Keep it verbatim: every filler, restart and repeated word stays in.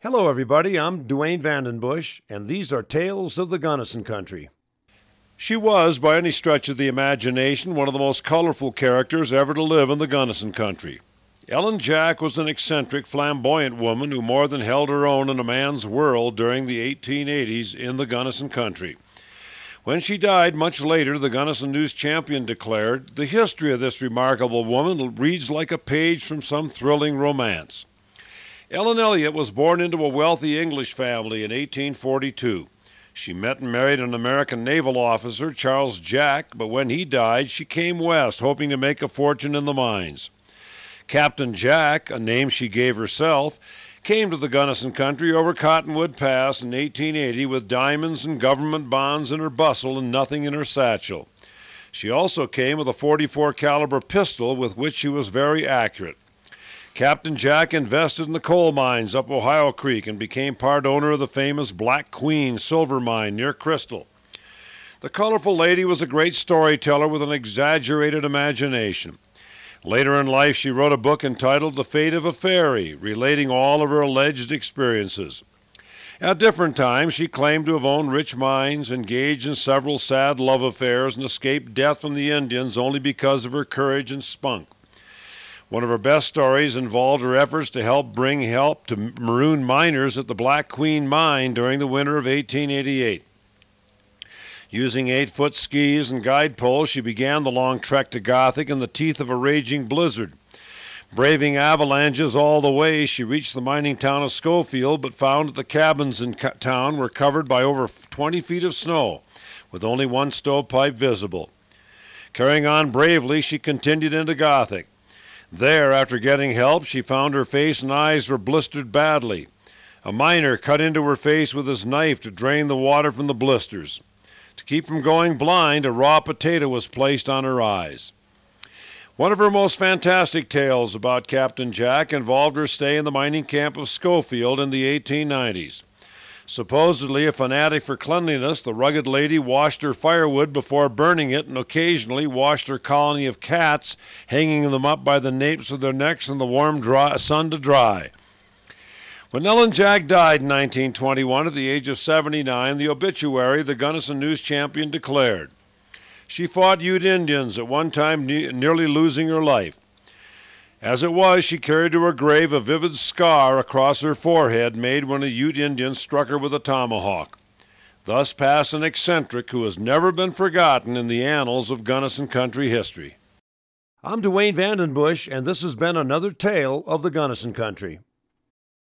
Hello, everybody. I'm Duane Vandenbush, and these are Tales of the Gunnison Country. She was, by any stretch of the imagination, one of the most colorful characters ever to live in the Gunnison Country. Ellen Jack was an eccentric, flamboyant woman who more than held her own in a man's world during the eighteen eighties in the Gunnison Country. When she died much later, the Gunnison News Champion declared, "The history of this remarkable woman reads like a page from some thrilling romance." Ellen Elliott was born into a wealthy English family in eighteen forty-two. She met and married an American naval officer, Charles Jack, but when he died, she came west, hoping to make a fortune in the mines. Captain Jack, a name she gave herself, came to the Gunnison Country over Cottonwood Pass in eighteen eighty with diamonds and government bonds in her bustle and nothing in her satchel. She also came with a forty-four caliber pistol with which she was very accurate. Captain Jack invested in the coal mines up Ohio Creek and became part owner of the famous Black Queen Silver Mine near Crystal. The colorful lady was a great storyteller with an exaggerated imagination. Later in life, she wrote a book entitled The Fate of a Fairy, relating all of her alleged experiences. At different times, she claimed to have owned rich mines, engaged in several sad love affairs, and escaped death from the Indians only because of her courage and spunk. One of her best stories involved her efforts to help bring help to marooned miners at the Black Queen Mine during the winter of eighteen eighty-eight. Using eight-foot skis and guide poles, she began the long trek to Gothic in the teeth of a raging blizzard. Braving avalanches all the way, she reached the mining town of Schofield, but found that the cabins in town were covered by over twenty feet of snow, with only one stovepipe visible. Carrying on bravely, she continued into Gothic. There, after getting help, she found her face and eyes were blistered badly. A miner cut into her face with his knife to drain the water from the blisters. To keep from going blind, a raw potato was placed on her eyes. One of her most fantastic tales about Captain Jack involved her stay in the mining camp of Schofield in the eighteen nineties. Supposedly a fanatic for cleanliness, the rugged lady washed her firewood before burning it and occasionally washed her colony of cats, hanging them up by the napes of their necks in the warm dry, sun to dry. When Ellen Jack died in nineteen twenty-one at the age of seventy-nine, the obituary the Gunnison News Champion declared. She fought Ute Indians, at one time ne- nearly losing her life. As it was, she carried to her grave a vivid scar across her forehead made when a Ute Indian struck her with a tomahawk. Thus passed an eccentric who has never been forgotten in the annals of Gunnison Country history. I'm Duane Vandenbush, and this has been another Tale of the Gunnison Country.